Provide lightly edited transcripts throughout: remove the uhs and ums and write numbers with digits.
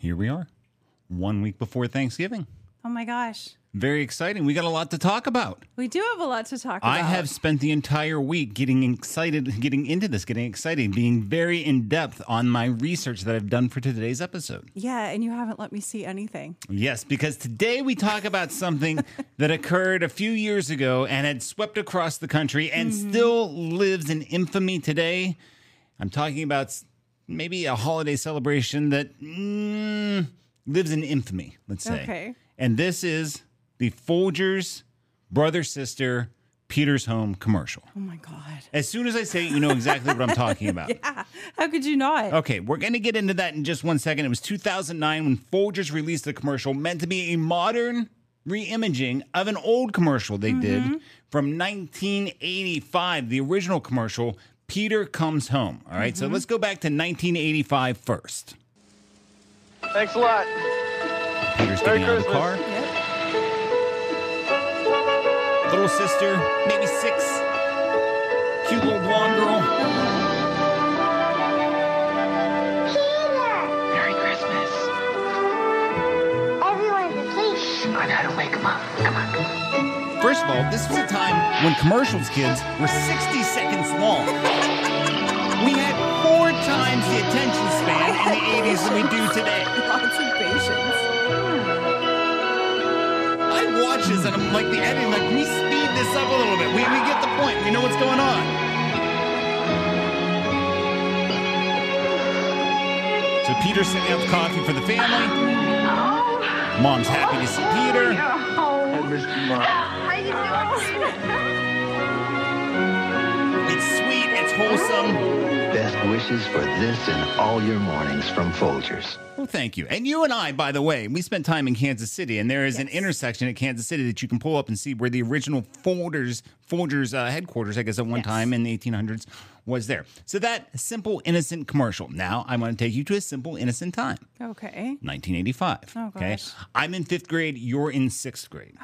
here we are, 1 week before Thanksgiving. Oh, my gosh. Very exciting. We got a lot to talk about. We do have a lot to talk about. I have spent the entire week getting excited, being very in-depth on my research that I've done for today's episode. Yeah, and you haven't let me see anything. Yes, because today we talk about something that occurred a few years ago and had swept across the country and still lives in infamy today. I'm talking about maybe a holiday celebration that lives in infamy, let's say. Okay. And this is the Folgers brother-sister Peter's Home commercial. Oh, my God. As soon as I say it, you know exactly what I'm talking about. Yeah. How could you not? Okay. We're going to get into that in just 1 second. It was 2009 when Folgers released the commercial meant to be a modern re-imaging of an old commercial they did from 1985, the original commercial, Peter Comes Home. All right. So let's go back to 1985 first. Thanks a lot. Peter's getting out of the car. Yep. Little sister, maybe 6. Cute little blonde girl. Peter! Merry Christmas. Everyone's asleep. I know how to wake them up. Come on, come on. First of all, this was a time when commercials, kids, were 60 seconds long. We had 4 times the attention span in the 80s than we do today. Lots of patience. Watches and I'm like the editing, like we speed this up a little bit. We get the point. We know what's going on. So Peter's setting up coffee for the family. Mom's happy to see Peter. And Mr. Mom. How you doing? It's sweet. It's wholesome. Best wishes for this and all your mornings from Folgers. Well, thank you. And you and I, by the way, we spent time in Kansas City, and there is an intersection at Kansas City that you can pull up and see where the original Folgers headquarters, I guess at one time in the 1800s, was there. So that simple, innocent commercial. Now I want to take you to a simple, innocent time. Okay. 1985. Oh, gosh. Okay. I'm in 5th grade. You're in 6th grade.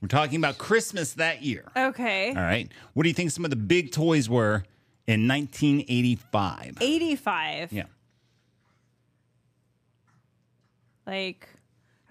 We're talking about Christmas that year. Okay. All right. What do you think some of the big toys were in 1985. 85? Yeah. Like,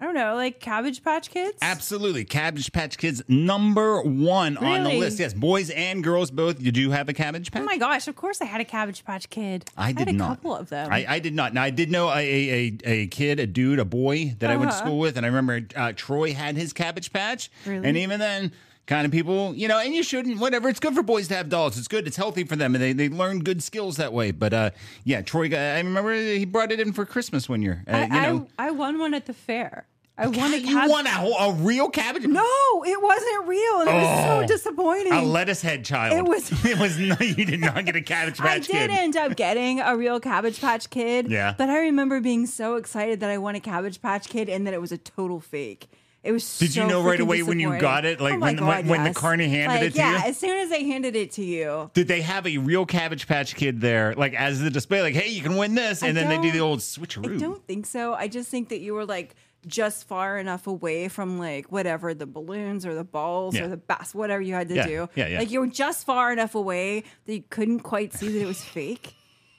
I don't know, like Cabbage Patch Kids? Absolutely. Cabbage Patch Kids, number 1 on the list. Yes, boys and girls both. Did you have a Cabbage Patch? Oh, my gosh. Of course I had a Cabbage Patch Kid. I did not. I had a couple of them. I did not. Now, I did know a kid, a dude, a boy that I went to school with, and I remember Troy had his Cabbage Patch. Really? And even then, kind of people, you know, and you shouldn't, whatever. It's good for boys to have dolls. It's good. It's healthy for them. And they learn good skills that way. But, yeah, Troy, I remember he brought it in for Christmas one year. I won one at the fair. You won a real cabbage? No, it wasn't real. And it was so disappointing. A lettuce head child. It was not, you did not get a Cabbage Patch Kid. I did end up getting a real Cabbage Patch Kid. Yeah. But I remember being so excited that I won a Cabbage Patch Kid and that it was a total fake. It was so freaking disappointing. Did you know right away when you got it? Like when the carny handed it to you? Yeah, as soon as they handed it to you. Did they have a real Cabbage Patch Kid there, like as the display, like, hey, you can win this? And then they do the old switcheroo. I don't think so. I just think that you were like just far enough away from like whatever the balloons or the balls or the bass, whatever you had to do. Yeah, yeah. Like you were just far enough away that you couldn't quite see that it was fake.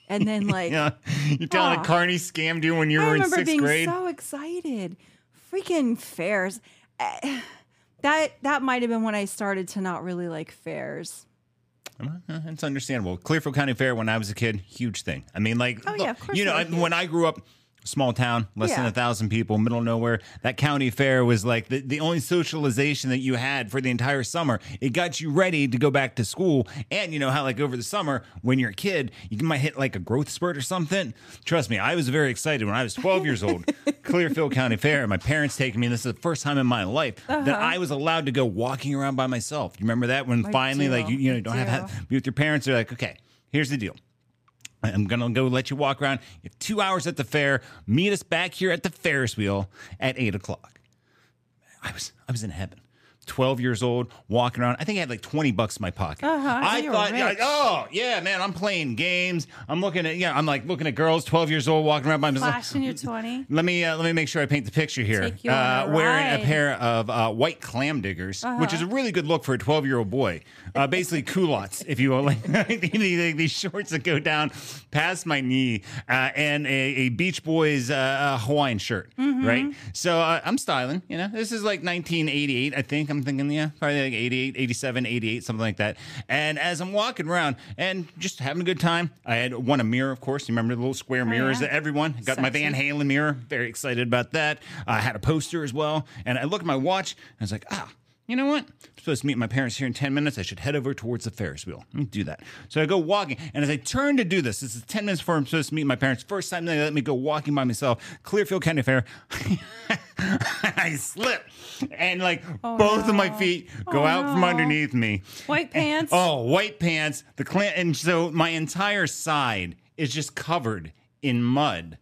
And then like. Yeah. You're telling a carny scammed you when you were in 6th grade? I remember being so excited. Freaking fairs. That might have been when I started to not really like fairs. It's understandable. Clearfield County Fair, when I was a kid, huge thing. I mean, like, when I grew up, small town, less than 1,000 people, middle of nowhere, that county fair was like the only socialization that you had for the entire summer. It got you ready to go back to school. And you know how, like, over the summer, when you're a kid, you might hit like a growth spurt or something. Trust me, I was very excited when I was 12 years old. Clearfield County Fair, my parents taking me. This is the first time in my life that I was allowed to go walking around by myself. You remember that when you don't have to be with your parents? They're like, okay, here's the deal. I'm going to go let you walk around. You have 2 hours at the fair. Meet us back here at the Ferris wheel at 8 o'clock. I was in heaven. 12 years old, walking around. I think I had like $20 in my pocket. I thought, like, oh, yeah, man, I'm playing games. I'm looking at, yeah, I'm like looking at girls, 12 years old, walking around by myself. Flashing your 20. Let me make sure I paint the picture here. Take you on a wearing ride. A pair of white clam diggers, which is a really good look for a 12-year-old boy. Basically culottes, if you will. These shorts that go down past my knee, and a Beach Boys Hawaiian shirt, right? So I'm styling, you know. This is like 1988, I think. I'm thinking, yeah, probably like 88, 87, 88, something like that. And as I'm walking around and just having a good time, I had won a mirror, of course. You remember the little square mirrors that everyone got? Sexy. My Van Halen mirror. Very excited about that. I had a poster as well. And I looked at my watch, and I was like, ah, you know what? I'm supposed to meet my parents here in 10 minutes. I should head over towards the Ferris wheel. Let me do that. So I go walking. And as I turn to do this is 10 minutes before I'm supposed to meet my parents. First time they let me go walking by myself. Clearfield County Fair. I slip. And like both of my feet go out from underneath me. White pants. And, white pants. And so my entire side is just covered in mud.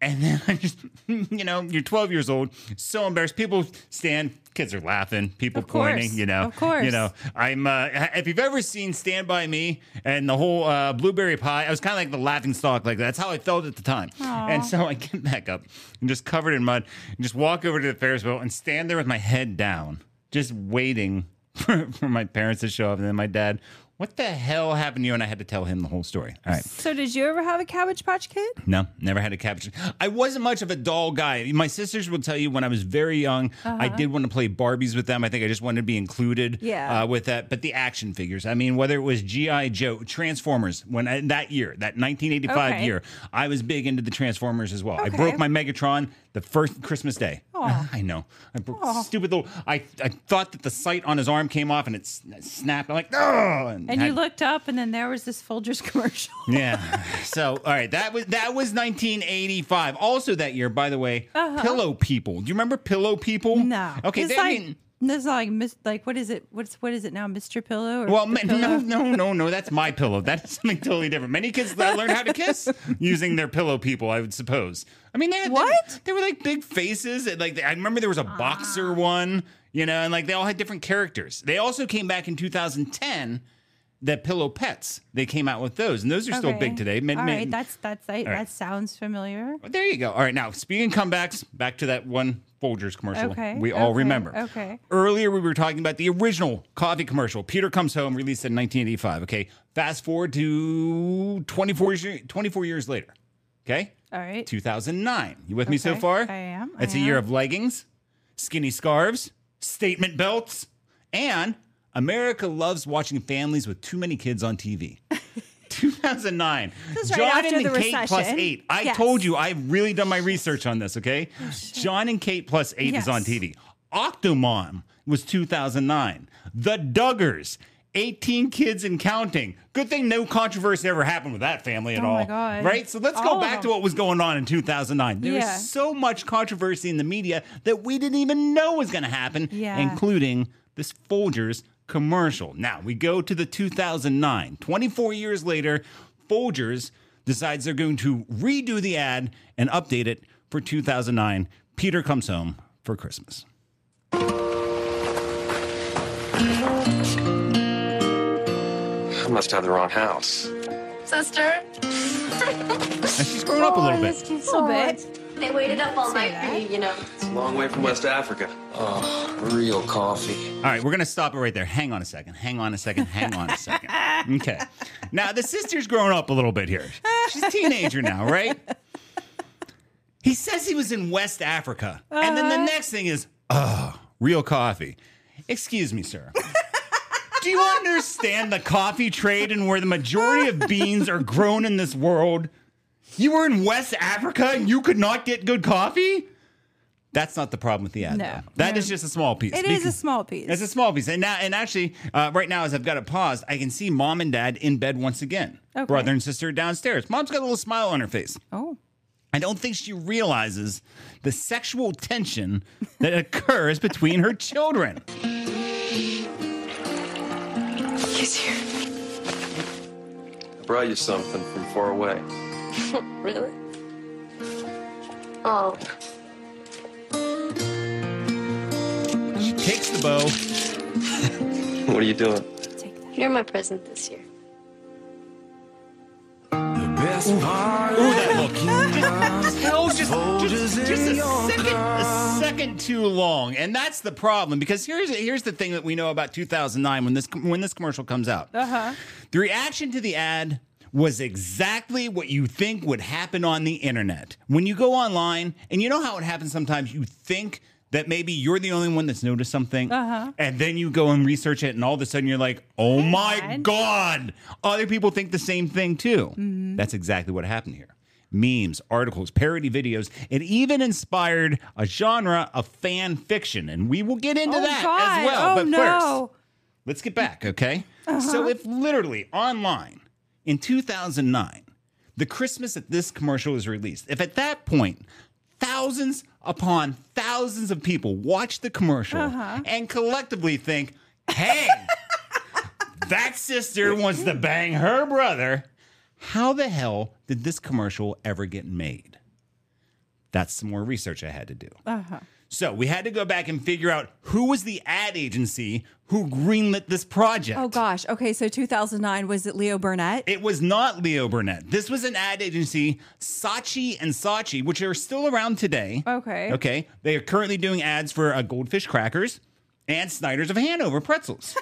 And then I just, you know, you're 12 years old, so embarrassed. People stand, kids are laughing, people pointing, you know. Of course. You know, I'm, if you've ever seen Stand By Me and the whole blueberry pie, I was kind of like the laughing stock, like that's how I felt at the time. Aww. And so I get back up and just covered in mud and just walk over to the Ferris wheel and stand there with my head down, just waiting for my parents to show up. And then my dad, what the hell happened to you? And I had to tell him the whole story. All right. So did you ever have a Cabbage Patch Kid? No, never had a Cabbage. I wasn't much of a doll guy. My sisters will tell you when I was very young, I did want to play Barbies with them. I think I just wanted to be included with that. But the action figures, I mean, whether it was G.I. Joe, Transformers, when that year, that 1985 year, I was big into the Transformers as well. Okay. I broke my Megatron the first Christmas day. I know. I broke stupid little... I thought that the sight on his arm came off and it snapped. I'm like, oh! And you looked up and then there was this Folgers commercial. Yeah. So, all right. That was 1985. Also that year, by the way, Pillow People. Do you remember Pillow People? No. Okay. There's like what is it? What is it now? Mr. Pillow? Or well, Pillow? No. That's My Pillow. That's something totally different. Many kids learn how to kiss using their Pillow People, I would suppose. I mean, they were like big faces. And, like I remember there was a boxer one, you know, and like they all had different characters. They also came back in 2010. The Pillow Pets, they came out with those, and those are still big today. All right, that sounds familiar. Well, there you go. All right, now speaking of comebacks, back to that one Folgers commercial we all remember. Okay. Earlier we were talking about the original coffee commercial, Peter Comes Home, released in 1985. Okay, fast forward to 24 years later. Okay. All right. 2009. You with me so far? I am. It's a year of leggings, skinny scarves, statement belts, and America loves watching families with too many kids on TV. 2009. This is John right after and the Kate recession. Plus Eight. I told you, I've really done my research on this, okay? Oh, John and Kate Plus Eight is on TV. Octomom was 2009. The Duggars, 18 kids and counting. Good thing no controversy ever happened with that family at all. Oh, my God. Right? So let's go back to what was going on in 2009. There was so much controversy in the media that we didn't even know was going to happen, including this Folgers commercial. Now, we go to the 2009. 24 years later, Folgers decides they're going to redo the ad and update it for 2009. Peter Comes Home for Christmas. I must have the wrong house. Sister. She's grown up a little bit. They waited up all night for you, you know. It's a long way from West Africa. Oh, real coffee. All right, we're going to stop it right there. Hang on a second. Okay. Now, the sister's grown up a little bit here. She's a teenager now, right? He says he was in West Africa. And then the next thing is, real coffee. Excuse me, sir. Do you understand the coffee trade and where the majority of beans are grown in this world? You were in West Africa and you could not get good coffee? That's not the problem with the ad. No. That is just a small piece. It is a small piece. It's a small piece. And now, and actually, right now, as I've got it paused, I can see mom and dad in bed once again. Okay. Brother and sister downstairs. Mom's got a little smile on her face. Oh. I don't think she realizes the sexual tension that occurs between her children. He's here. I brought you something from far away. Really? Oh. She takes the bow. What are you doing? Take that. You're my present this year. Ooh, that look. That was just a second too long. And that's the problem, because here's the thing that we know about 2009 when this commercial comes out. Uh-huh. The reaction to the ad was exactly what you think would happen on the internet. When you go online, and you know how it happens sometimes, you think that maybe you're the only one that's noticed something, and then you go and research it, and all of a sudden you're like, oh my God, other people think the same thing too. Mm-hmm. That's exactly what happened here. Memes, articles, parody videos, it even inspired a genre of fan fiction, and we will get into that as well. Oh, but first, let's get back, okay? So if literally online, in 2009, the Christmas that this commercial is released, if at that point, thousands upon thousands of people watch the commercial and collectively think, hey, that sister wants to bang her brother. How the hell did this commercial ever get made? That's some more research I had to do. So we had to go back and figure out who was the ad agency who greenlit this project. Oh, gosh. Okay, so 2009, was it Leo Burnett? It was not Leo Burnett. This was an ad agency, Saatchi and Saatchi, which are still around today. Okay. Okay. They are currently doing ads for Goldfish Crackers and Snyder's of Hanover pretzels.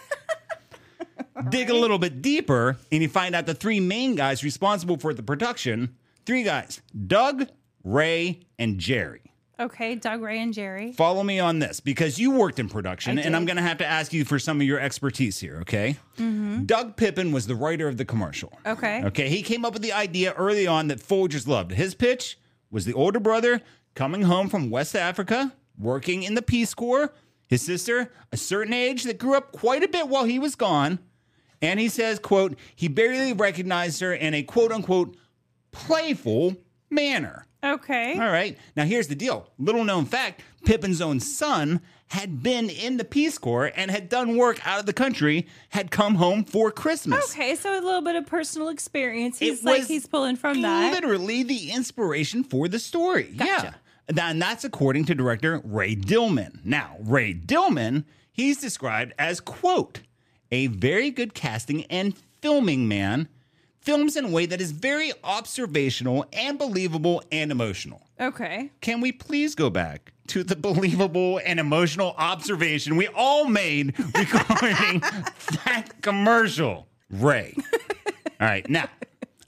Dig a little bit deeper, and you find out the three main guys responsible for the production. Three guys, Doug, Ray, and Jerry. Okay, Doug, Ray, and Jerry. Follow me on this, because you worked in production, and I'm going to have to ask you for some of your expertise here, okay? Mm-hmm. Doug Pippin was the writer of the commercial. Okay. Okay, he came up with the idea early on that Folgers loved. His pitch was the older brother coming home from West Africa, working in the Peace Corps, his sister, a certain age that grew up quite a bit while he was gone, and he says, quote, he barely recognized her in a quote-unquote playful manner. Okay. All right. Now, here's the deal. Little known fact, Pippin's own son had been in the Peace Corps and had done work out of the country, had come home for Christmas. Okay, so a little bit of personal experience. He's pulling from that. Literally the inspiration for the story. Gotcha. Yeah. And that's according to director Ray Dillman. Now, Ray Dillman, he's described as, quote, a very good casting and filming man. Films in a way that is very observational and believable and emotional. Okay. Can we please go back to the believable and emotional observation we all made regarding that commercial, Ray? All right. Now,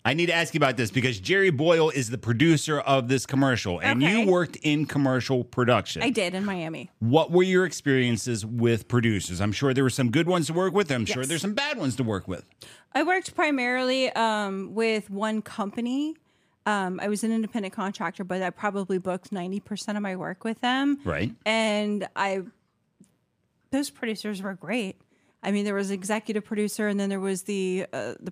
I need to ask you about this because Jerry Boyle is the producer of this commercial, and you worked in commercial production. I did, in Miami. What were your experiences with producers? I'm sure there were some good ones to work with. I'm sure there's some bad ones to work with. I worked primarily with one company. I was an independent contractor, but I probably booked 90% of my work with them. Right. And those producers were great. I mean, there was an executive producer, and then there was the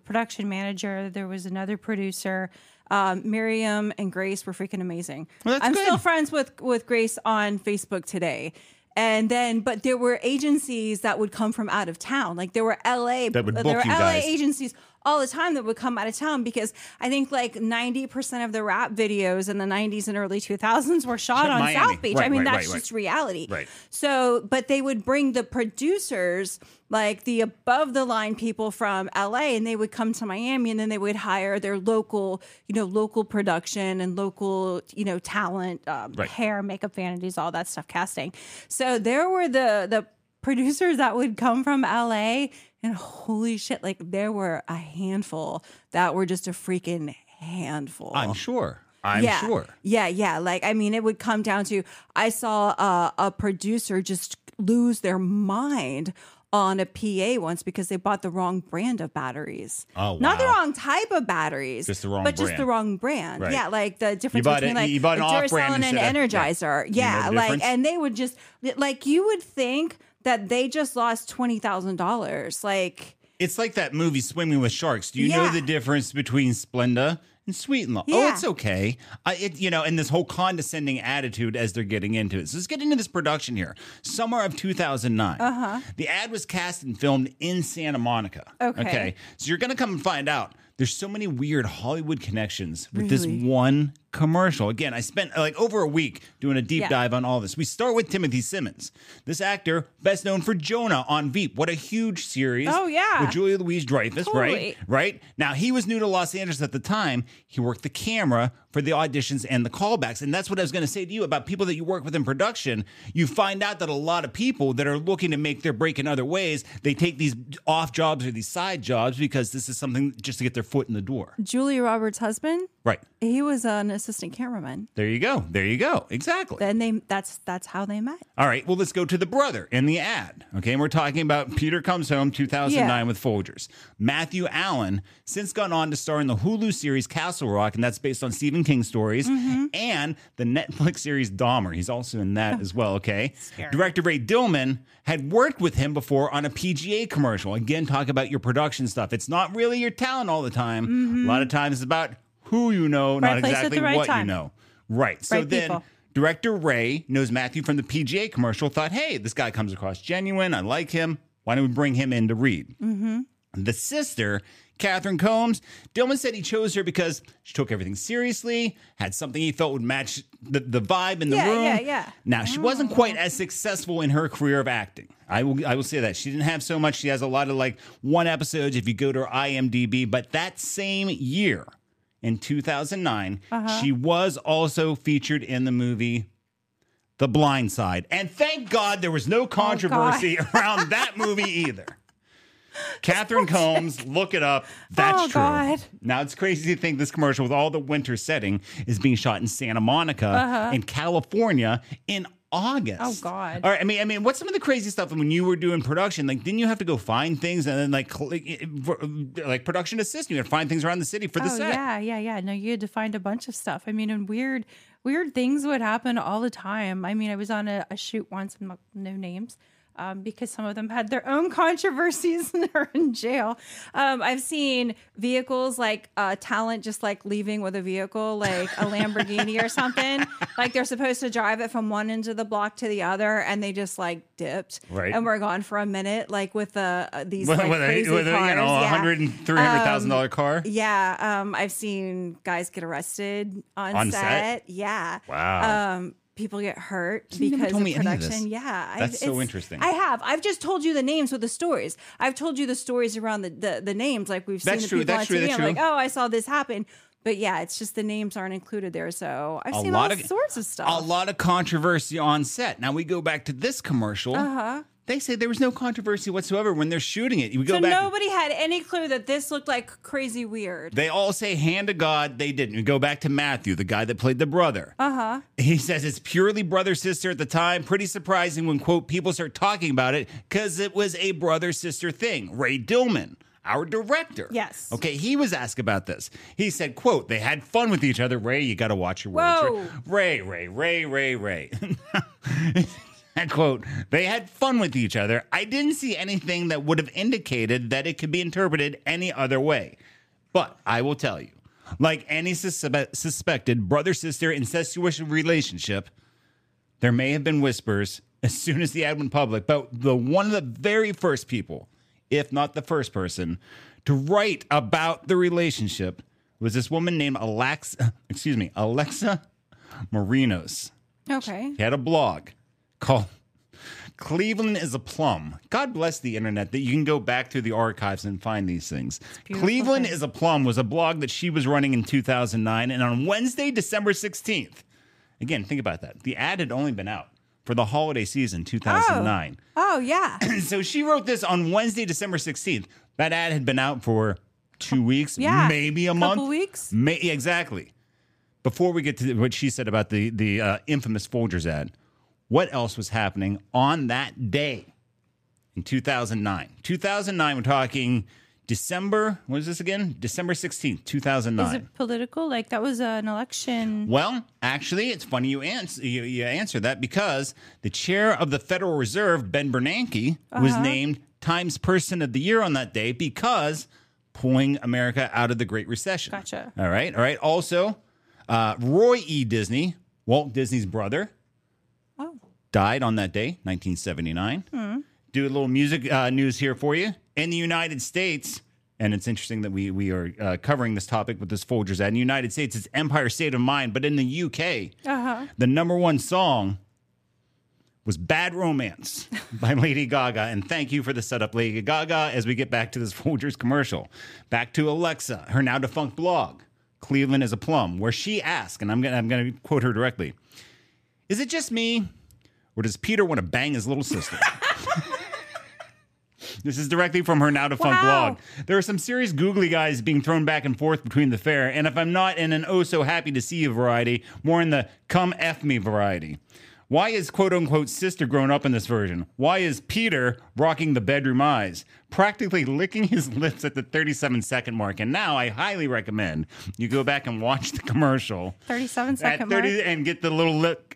production manager. There was another producer. Miriam and Grace were freaking amazing. Well, that's good. I'm still friends with Grace on Facebook today. And then, but there were agencies that would come from out of town. Like there were LA, that would book there were you LA guys. Agencies all the time that would come out of town, because I think like 90% of the rap videos in the 90s and early 2000s were shot on Miami. South Beach. Right, I mean, that's just reality. Right. So, but they would bring the producers, like the above the line people from LA, and they would come to Miami, and then they would hire their local, local production and local, talent, hair, makeup, vanities, all that stuff, casting. So there were the producers that would come from LA, and holy shit, like there were a handful that were just a freaking handful. I'm sure. I'm sure. Yeah, yeah. Like, I mean, it would come down to, I saw a producer just lose their mind on a PA once because they bought the wrong brand of batteries. Oh, wow. Not the wrong type of batteries. Just the wrong brand. But just the wrong brand. Right. Yeah, like the difference between like Duracell and an Energizer. Yeah, like, and they would just, like, you would think that they just lost $20,000. Like, it's like that movie Swimming with Sharks. Do you know the difference between Splenda and Sweet and Low? Yeah. Oh, it's okay. And this whole condescending attitude as they're getting into it. So let's get into this production here. Summer of 2009. The ad was cast and filmed in Santa Monica. Okay. So you're going to come and find out there's so many weird Hollywood connections with this one commercial. Again, I spent like over a week doing a deep dive on all this. We start with Timothy Simmons. This actor, best known for Jonah on Veep. What a huge series. Oh, yeah. With Julia Louis-Dreyfus, right? Now, he was new to Los Angeles at the time. He worked the camera for the auditions and the callbacks. And that's what I was going to say to you about people that you work with in production. You find out that a lot of people that are looking to make their break in other ways, they take these off jobs or these side jobs because this is something just to get their foot in the door. Julia Roberts' husband? Right. He was an assistant cameraman. There you go. There you go. Exactly. Then that's how they met. All right. Well, let's go to the brother in the ad. Okay. And we're talking about Peter Comes Home, 2009 with Folgers. Matthew Allen, since gone on to star in the Hulu series Castle Rock, and that's based on Stephen King stories, and the Netflix series Dahmer. He's also in that as well. Okay. Director Ray Dillman had worked with him before on a PGA commercial. Again, talk about your production stuff. It's not really your talent all the time. Mm-hmm. A lot of times it's about who you know, not exactly what you know. Right. So then director Ray knows Matthew from the PGA commercial, thought, hey, this guy comes across genuine. I like him. Why don't we bring him in to read? Mm-hmm. The sister, Catherine Combs, Dillman said he chose her because she took everything seriously, had something he thought would match the vibe in the room. Now, she wasn't quite as successful in her career of acting. I will say that. She didn't have so much. She has a lot of like one episodes if you go to her IMDb. But that same year, in 2009, she was also featured in the movie The Blind Side. And thank God there was no controversy around that movie either. Catherine Combs, look it up. That's true. God. Now, it's crazy to think this commercial with all the winter setting is being shot in Santa Monica in California in August. Oh, God. All right. I mean, what's some of the crazy stuff when you were doing production? Like, didn't you have to go find things and then, like production assistant? You had to find things around the city for the set. Yeah. No, you had to find a bunch of stuff. I mean, and weird things would happen all the time. I mean, I was on a shoot once, no names, because some of them had their own controversies and they're in jail. I've seen vehicles like talent just like leaving with a vehicle, like a Lamborghini or something. Like they're supposed to drive it from one end of the block to the other and they just like dipped. Right. And we're gone for a minute, like with these crazy cars. You know, $100,000, $300,000 car? Yeah. I've seen guys get arrested on set. Yeah. Wow. People get hurt because of production. Yeah. That's so interesting. I have. I've just told you the names with the stories. I've told you the stories around the names. Like we've seen the people on TV. I'm like, oh, I saw this happen. But yeah, it's just the names aren't included there. So I've seen all sorts of stuff. A lot of controversy on set. Now we go back to this commercial. They say there was no controversy whatsoever when they're shooting it. You go back. Nobody had any clue that this looked like crazy weird. They all say, hand to God, they didn't. We go back to Matthew, the guy that played the brother. He says it's purely brother-sister at the time. Pretty surprising when, quote, people start talking about it because it was a brother-sister thing. Ray Dillman, our director. Yes. Okay, he was asked about this. He said, quote, they had fun with each other. Ray, you got to watch your words. Ray. And quote, they had fun with each other. I didn't see anything that would have indicated that it could be interpreted any other way. But I will tell you, like any suspected brother-sister incestuous relationship, there may have been whispers as soon as the ad went public. But one of the very first people, if not the first person, to write about the relationship was this woman named Alexa Marinos. Okay. She had a blog called Cleveland is a Plum. God bless the internet that you can go back through the archives and find these things. Cleveland is a Plum was a blog that she was running in 2009. And on Wednesday, December 16th, again, think about that. The ad had only been out for the holiday season, 2009. Oh yeah. So she wrote this on Wednesday, December 16th. That ad had been out for 2 weeks, maybe a month. A couple weeks. Exactly. Before we get to what she said about the infamous Folgers ad, what else was happening on that day in 2009? 2009, we're talking December, what is this again? December 16th, 2009. Is it political? Like that was an election. Well, actually, it's funny you answer that because the chair of the Federal Reserve, Ben Bernanke, was named Times Person of the Year on that day because pulling America out of the Great Recession. Gotcha. All right. Also, Roy E. Disney, Walt Disney's brother, died on that day, 1979. Do a little music news here for you. In the United States, And it's interesting that we are covering this topic with this Folgers ad. In the United States, it's Empire State of Mind. But in the UK, the #1 song was Bad Romance by Lady Gaga. And thank you for the setup, Lady Gaga, as we get back to this Folgers commercial. Back to Alexa, her now defunct blog, Cleveland is a Plum, where she asked, and I'm gonna quote her directly, "Is it just me, or does Peter want to bang his little sister?" This is directly from her now-defunct blog. "There are some serious googly guys being thrown back and forth between the fair, and if I'm not in an oh-so-happy-to-see-you variety, more in the come-F-me variety. Why is quote-unquote sister grown up in this version? Why is Peter rocking the bedroom eyes, practically licking his lips at the 37-second mark?" And now I highly recommend you go back and watch the commercial. 37-second mark? And get the little lick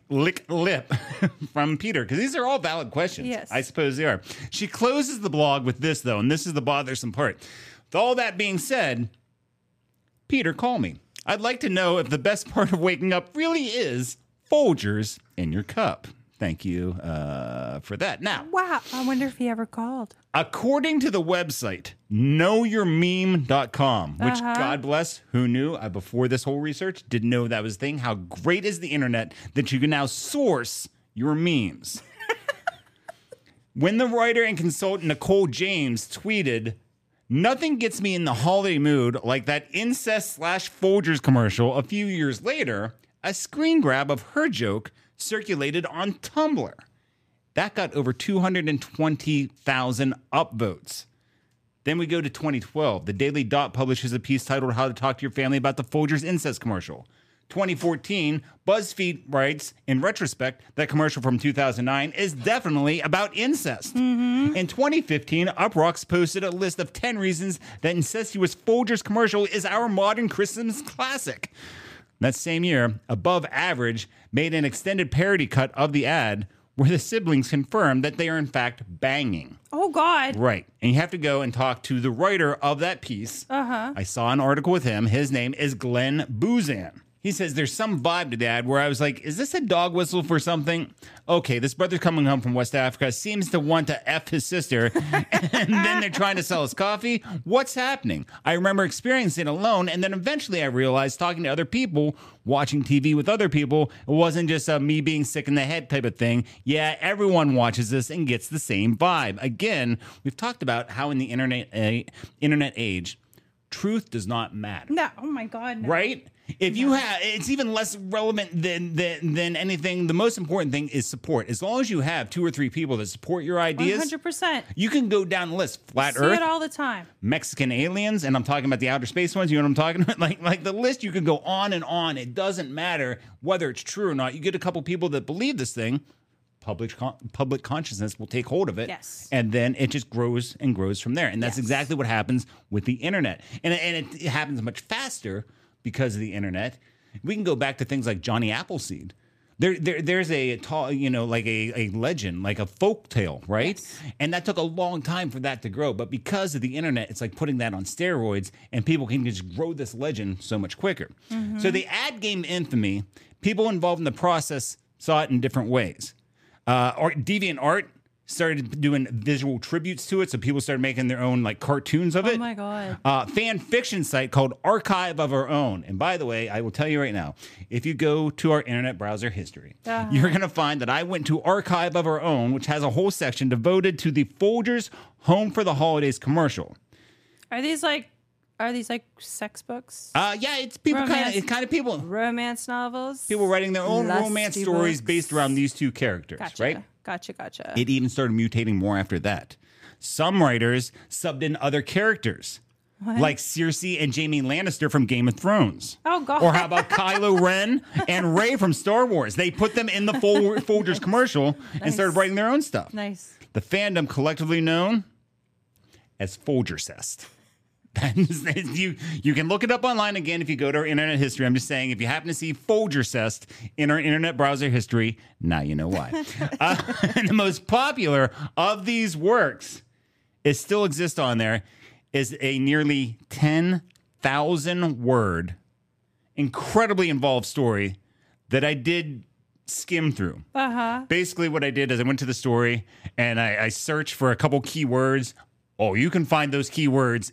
lip from Peter, because these are all valid questions. Yes. I suppose they are. She closes the blog with this, though, and this is the bothersome part. With all that being said, Peter, call me. I'd like to know if the best part of waking up really is Folgers in your cup. Thank you for that. Now, wow, I wonder if he ever called. According to the website, knowyourmeme.com, which, God bless, who knew? I, before this whole research, didn't know that was a thing. How great is the internet that you can now source your memes? When the writer and consultant Nicole James tweeted, "Nothing gets me in the holiday mood like that incest/Folgers commercial," a few years later, a screen grab of her joke circulated on Tumblr. That got over 220,000 upvotes. Then we go to 2012. The Daily Dot publishes a piece titled "How to Talk to Your Family About the Folgers Incest Commercial." 2014, BuzzFeed writes, in retrospect, that commercial from 2009 is definitely about incest. In 2015, Uproxx posted a list of 10 reasons that incestuous Folgers commercial is our modern Christmas classic. That same year, Above Average made an extended parody cut of the ad where the siblings confirm that they are, in fact, banging. Oh, God. Right. And you have to go and talk to the writer of that piece. I saw an article with him. His name is Glenn Boozan. He says, "There's some vibe to the ad where I was like, is this a dog whistle for something? Okay, this brother's coming home from West Africa, seems to want to F his sister, and then they're trying to sell us coffee. What's happening? I remember experiencing it alone, and then eventually I realized talking to other people, watching TV with other people, it wasn't just a me being sick in the head type of thing. Yeah, everyone watches this and gets the same vibe." Again, we've talked about how in the internet age, truth does not matter. No, oh my God. No. Right? If you have, it's even less relevant than anything. The most important thing is support. As long as you have 2 or 3 people that support your ideas, 100%, you can go down the list. Flat Earth, see it all the time. Mexican aliens, and I'm talking about the outer space ones. You know what I'm talking about? Like the list. You can go on and on. It doesn't matter whether it's true or not. You get a couple people that believe this thing, public consciousness will take hold of it, and then it just grows and grows from there. And that's exactly what happens with the internet, and it happens much faster. Because of the internet, we can go back to things like Johnny Appleseed. There's a tall, like a legend, like a folk tale, right? And that took a long time for that to grow. But because of the internet, it's like putting that on steroids, and people can just grow this legend so much quicker. So the ad game infamy, people involved in the process saw it in different ways. DeviantArt started doing visual tributes to it, so people started making their own like cartoons of it. Oh my God. Fan fiction site called Archive of Our Own. And by the way, I will tell you right now, if you go to our internet browser history, you're going to find that I went to Archive of Our Own, which has a whole section devoted to the Folgers Home for the Holidays commercial. Are these like sex books? Yeah, it's people kind of people. Romance novels. People writing their own romance stories based around these two characters, right? Gotcha. It even started mutating more after that. Some writers subbed in other characters, like Cersei and Jaime Lannister from Game of Thrones. Oh, God. Or how about Kylo Ren and Rey from Star Wars? They put them in the Folgers commercial and started writing their own stuff. The fandom collectively known as Folgercest. You can look it up online again if you go to our internet history. I'm just saying, if you happen to see Folgercest in our internet browser history, now you know why. And the most popular of these works, it still exists on there, is a nearly 10,000 word, incredibly involved story that I did skim through. Basically what I did is I went to the story and I searched for a couple keywords Oh, you can find those keywords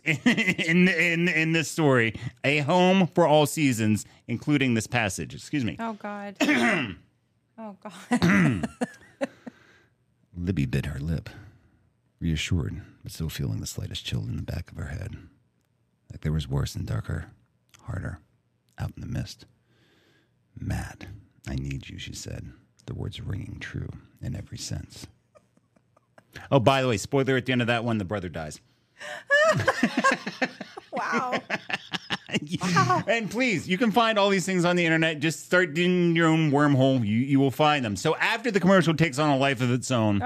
in this story. A home for all seasons, including this passage. Excuse me. Oh, God. Oh, God. Libby bit her lip, reassured, but still feeling the slightest chill in the back of her head. Like there was worse and darker, harder, out in the mist. Matt, I need you, she said, the words ringing true in every sense. Oh, by the way, spoiler at the end of that one, the brother dies. Wow. Wow. And please, you can find all these things on the internet. Just start doing your own wormhole. You will find them. So after the commercial takes on a life of its own,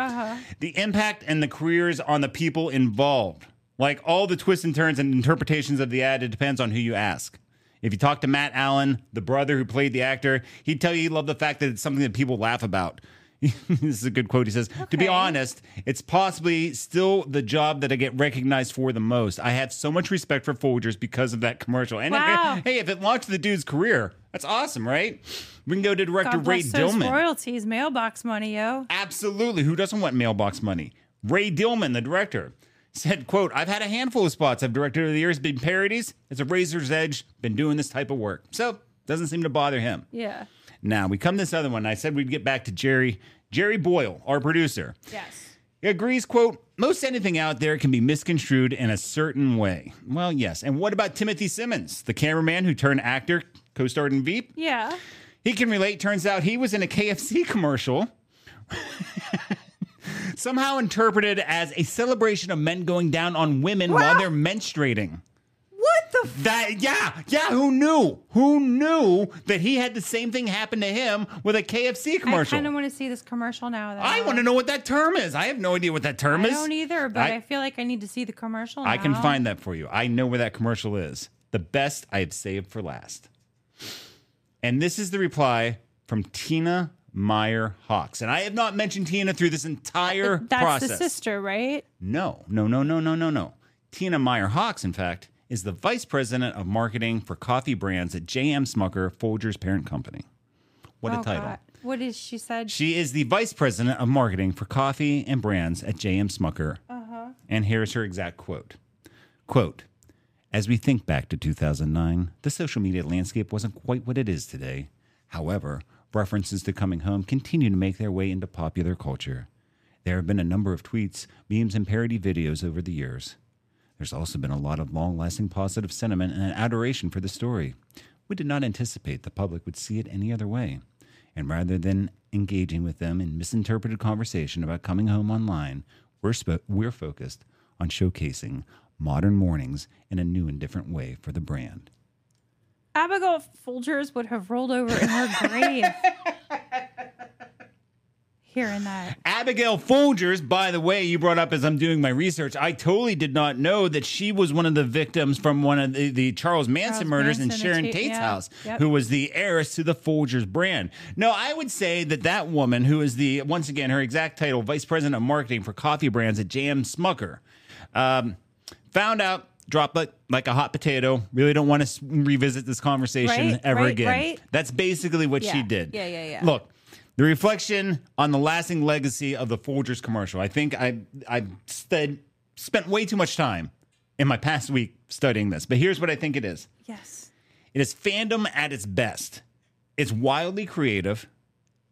the impact and the careers on the people involved, like all the twists and turns and interpretations of the ad, it depends on who you ask. If you talk to Matt Allen, the brother who played the actor, he'd tell you he loved the fact that it's something that people laugh about. This is a good quote. He says, okay. To be honest, it's possibly still the job that I get recognized for the most. I have so much respect for Folgers because of that commercial. And wow. Hey, if it launched the dude's career, that's awesome, right? We can go to director Ray Dillman. Royalties, mailbox money, yo. Absolutely. Who doesn't want mailbox money? Ray Dillman, the director, said, quote, I've had a handful of spots I've directed over the years, been parodies. It's a razor's edge, been doing this type of work. So doesn't seem to bother him. Yeah. Now, we come to this other one. I said we'd get back to Jerry. Jerry Boyle, our producer. Yes. He agrees, quote, most anything out there can be misconstrued in a certain way. Well, yes. And what about Timothy Simmons, the cameraman who turned actor, co-starred in Veep? Yeah. He can relate. Turns out he was in a KFC commercial. Somehow interpreted as a celebration of men going down on women while they're menstruating. What the f- that, yeah, who knew? Who knew that he had the same thing happen to him with a KFC commercial? I kind of want to see this commercial now. I want to know what that term is. I have no idea what that term is. I don't either, but I feel like I need to see the commercial now. I can find that for you. I know where that commercial is. The best I have saved for last. And this is the reply from Tina Meyer-Hawks. And I have not mentioned Tina through this entire process. That's the sister, right? No. Tina Meyer-Hawks, in fact, is the vice president of marketing for coffee brands at J.M. Smucker, Folgers' parent company. What a title. God. What is she said? She is the vice president of marketing for coffee and brands at J.M. Smucker. Uh-huh. And here's her exact quote. Quote, as we think back to 2009, the social media landscape wasn't quite what it is today. However, references to coming home continue to make their way into popular culture. There have been a number of tweets, memes, and parody videos over the years. There's also been a lot of long-lasting positive sentiment and adoration for the story. We did not anticipate the public would see it any other way. And rather than engaging with them in misinterpreted conversation about coming home online, we're focused on showcasing modern mornings in a new and different way for the brand. Abigail Folgers would have rolled over in her grave. Hearing that. Abigail Folgers, by the way, you brought up as I'm doing my research, I totally did not know that she was one of the victims from one of the Charles Manson murders in Sharon Tate's house, who was the heiress to the Folgers brand. No, I would say that woman, who is the, once again, her exact title, Vice President of Marketing for Coffee Brands at J.M. Smucker, found out, droplet, like a hot potato, really don't want to revisit this conversation ever again. Right? That's basically what she did. Yeah. Look. The reflection on the lasting legacy of the Folgers commercial. I think I spent way too much time in my past week studying this, but here's what I think it is. Yes. It is fandom at its best. It's wildly creative.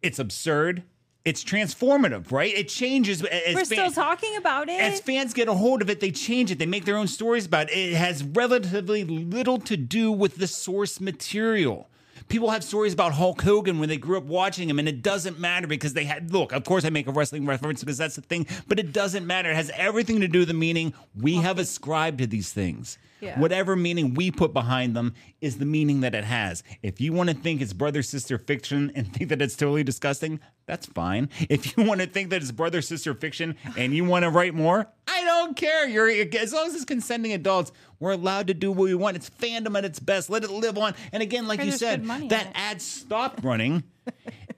It's absurd. It's transformative, right? It changes. We're still talking about it. As fans get a hold of it, they change it. They make their own stories about it. It has relatively little to do with the source material. People have stories about Hulk Hogan when they grew up watching him, and it doesn't matter because they had, look, of course I make a wrestling reference because that's the thing, but it doesn't matter. It has everything to do with the meaning we have ascribed to these things. Yeah. Whatever meaning we put behind them is the meaning that it has. If you want to think it's brother-sister fiction and think that it's totally disgusting, that's fine. If you want to think that it's brother-sister fiction and you want to write more, I don't care. As long as it's consenting adults, we're allowed to do what we want. It's fandom at its best. Let it live on. And again, like you said, that ad stopped running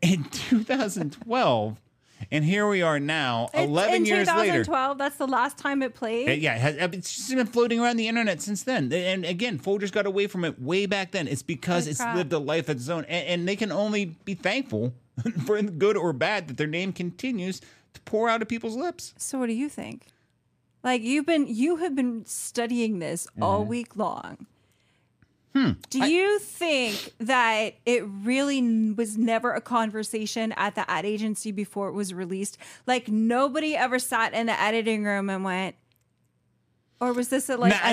in 2012. And here we are now, 11 years later. In 2012, that's the last time it played? It's just been floating around the internet since then. And again, Folgers got away from it way back then. It's because lived a life of its own. And they can only be thankful, for good or bad, that their name continues to pour out of people's lips. So what do you think? Like you have been studying this all week long. Do you think that it really was never a conversation at the ad agency before it was released? Like nobody ever sat in the editing room and went, or was this at like, the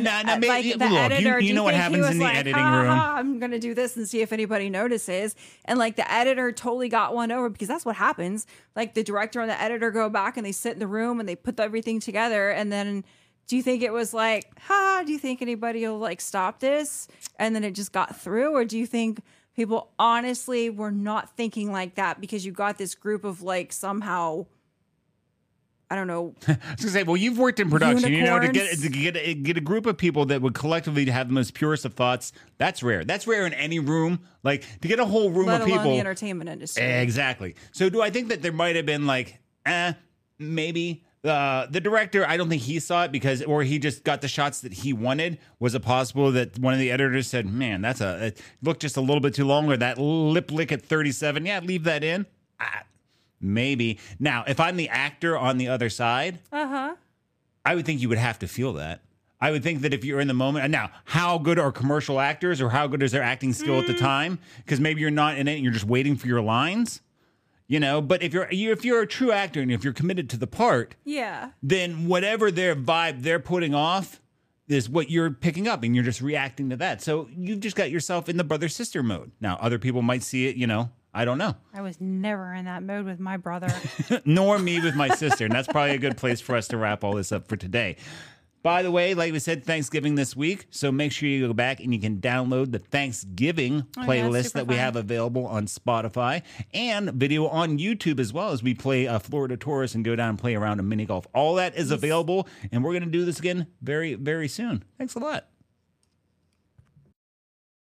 editor? You know what happens in the editing room. I'm going to do this and see if anybody notices. And like the editor totally got one over, because that's what happens. Like the director and the editor go back and they sit in the room and they put everything together. And then do you think it was like, do you think anybody will like stop this? And then it just got through? Or do you think people honestly were not thinking like that because you got this group of like somehow, I don't know. I was going to say, well, you've worked in production, unicorns. You know, to get a group of people that would collectively have the most purest of thoughts. That's rare. That's rare in any room. Like to get a whole room of people. Let alone the entertainment industry. Exactly. So do I think that there might have been like, maybe. The director, I don't think he saw it or he just got the shots that he wanted. Was it possible that one of the editors said, man, it looked just a little bit too long, or that lip lick at 37. Yeah, leave that in. Maybe. Now, if I'm the actor on the other side, I would think you would have to feel that. I would think that if you're in the moment, now, how good are commercial actors, or how good is their acting skill at the time? Because maybe you're not in it and you're just waiting for your lines. You know, but if you're a true actor and if you're committed to the part, then whatever their vibe they're putting off is what you're picking up, and you're just reacting to that. So you've just got yourself in the brother-sister mode. Now, other people might see it, you know, I don't know. I was never in that mode with my brother. Nor me with my sister, and that's probably a good place for us to wrap all this up for today. By the way, like we said, Thanksgiving this week, so make sure you go back and you can download the Thanksgiving playlist that we have available on Spotify, and video on YouTube as well, as we play Florida Taurus and go down and play around in mini golf. All that is available, and we're going to do this again very, very soon. Thanks a lot.